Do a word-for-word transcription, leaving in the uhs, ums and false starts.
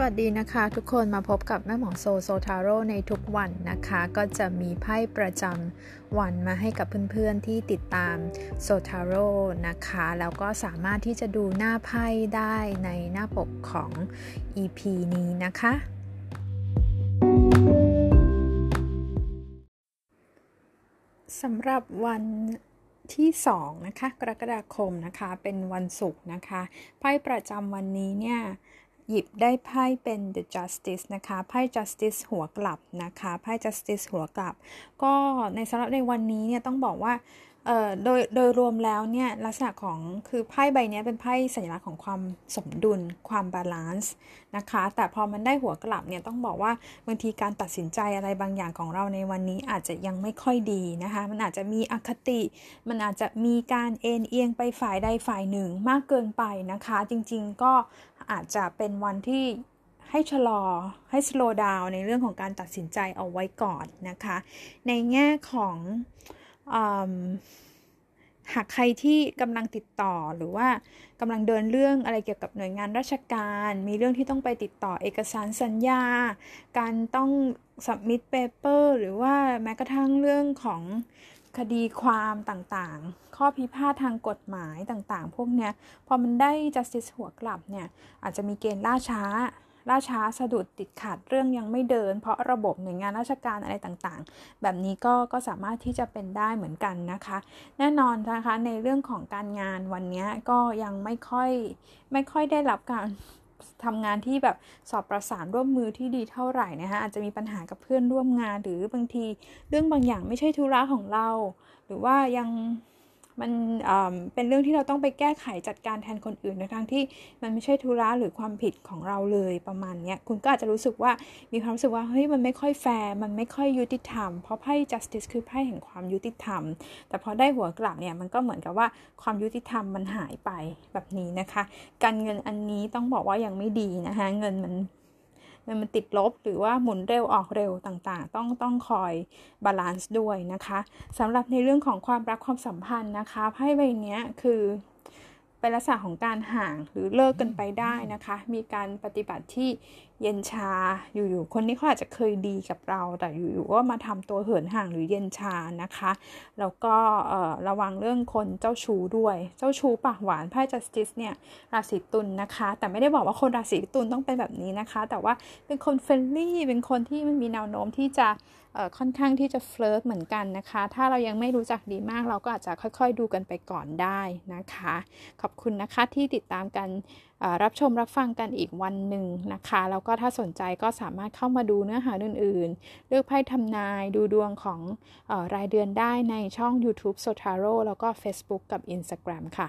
สวัสดีนะคะทุกคนมาพบกับแม่หมอโซโซทาโร่ในทุกวันนะคะก็จะมีไพ่ประจำวันมาให้กับเพื่อนๆที่ติดตามโซทาโร่นะคะแล้วก็สามารถที่จะดูหน้าไพ่ได้ในหน้าปกของ อี พี นี้นะคะสำหรับวันที่สองนะคะกรกฎาคมนะคะเป็นวันศุกร์นะคะไพ่ประจำวันนี้เนี่ยหยิบได้ไพ่เป็น The Justice นะคะไพ่ Justice หัวกลับนะคะไพ่ Justice หัวกลับก็ในสำหรับในวันนี้เนี่ยต้องบอกว่าเอ่อโดยโดยรวมแล้วเนี่ยลักษณะของคือไพ่ใบนี้เป็นไพ่สัญลักษณ์ของความสมดุลความบาลานซ์นะคะแต่พอมันได้หัวกลับเนี่ยต้องบอกว่าบางทีการตัดสินใจอะไรบางอย่างของเราในวันนี้อาจจะยังไม่ค่อยดีนะคะมันอาจจะมีอคติมันอาจจะมีการเอ็นเอียงไปฝ่ายใดฝ่ายหนึ่งมากเกินไปนะคะจริงๆก็อาจจะเป็นวันที่ให้ชะลอให้ slow down ในเรื่องของการตัดสินใจเอาไว้ก่อนนะคะในแง่ของหากใครที่กำลังติดต่อหรือว่ากำลังเดินเรื่องอะไรเกี่ยวกับหน่วยงานราชการมีเรื่องที่ต้องไปติดต่อเอกสารสัญญาการต้อง submit paper หรือว่าแม้กระทั่งเรื่องของคดีความต่างๆข้อพิพาททางกฎหมายต่างๆพวกเนี้ยพอมันได้ justice หัวกลับเนี่ยอาจจะมีเกณฑ์ล่าช้าล่าช้าสะดุดติดขัดเรื่องยังไม่เดินเพราะระบบหน่วยงานราชการอะไรต่างๆแบบนี้ก็ก็สามารถที่จะเป็นได้เหมือนกันนะคะแน่นอนนะคะในเรื่องของการงานวันนี้ก็ยังไม่ค่อยไม่ค่อยได้รับการทำงานที่แบบสอบประสานร่วมมือที่ดีเท่าไหร่นะคะอาจจะมีปัญหากับเพื่อนร่วมงานหรือบางทีเรื่องบางอย่างไม่ใช่ธุระของเราหรือว่ายังมันเอ่อเป็นเรื่องที่เราต้องไปแก้ไขจัดการแทนคนอื่นในทางที่มันไม่ใช่ธุระหรือความผิดของเราเลยประมาณเนี้ยคุณก็อาจจะรู้สึกว่ามีความรู้สึกว่าเฮ้ยมันไม่ค่อยแฟร์มันไม่ค่อยยุติธรรมเพราะไพ่ justice คือไพ่แห่งความยุติธรรมแต่พอได้หัวกลับเนี่ยมันก็เหมือนกับว่าความยุติธรรมมันหายไปแบบนี้นะคะการเงินอันนี้ต้องบอกว่ายังไม่ดีนะคะเงินมันมันติดลบหรือว่าหมุนเร็วออกเร็วต่างๆต้องต้องคอยบาลานซ์ด้วยนะคะสำหรับในเรื่องของความรักความสัมพันธ์นะคะไพ่ใบนี้คือเป็นลักษณะของการห่างหรือเลิกกันไปได้นะคะมีการปฏิบัติที่เย็นชาอยู่ๆคนนี้เขาอาจจะเคยดีกับเราแต่อยู่ๆก็มาทำตัวเหินห่างหรือเย็นชานะคะแล้วก็ระวังเรื่องคนเจ้าชู้ด้วยเจ้าชู้ปากหวานไพ่ justice เนี่ยราศีตุล น, นะคะแต่ไม่ได้บอกว่าคนราศีตุลต้องเป็นแบบนี้นะคะแต่ว่าเป็นคนเฟรนลี่เป็นคนที่มันมีแนวโน้มที่จะค่อนข้างที่จะเฟลิร์ตเหมือนกันนะคะถ้าเรายังไม่รู้จักดีมากเราก็อาจจะค่อยๆดูกันไปก่อนได้นะคะขอบคุณนะคะที่ติดตามกันรับชมรับฟังกันอีกวันหนึ่งนะคะแล้วก็ถ้าสนใจก็สามารถเข้ามาดูเนื้อหาอื่นๆเลือกไพ่ทำนายดูดวงของรายเดือนได้ในช่อง YouTube Sotaro แล้วก็ Facebook กับ Instagram ค่ะ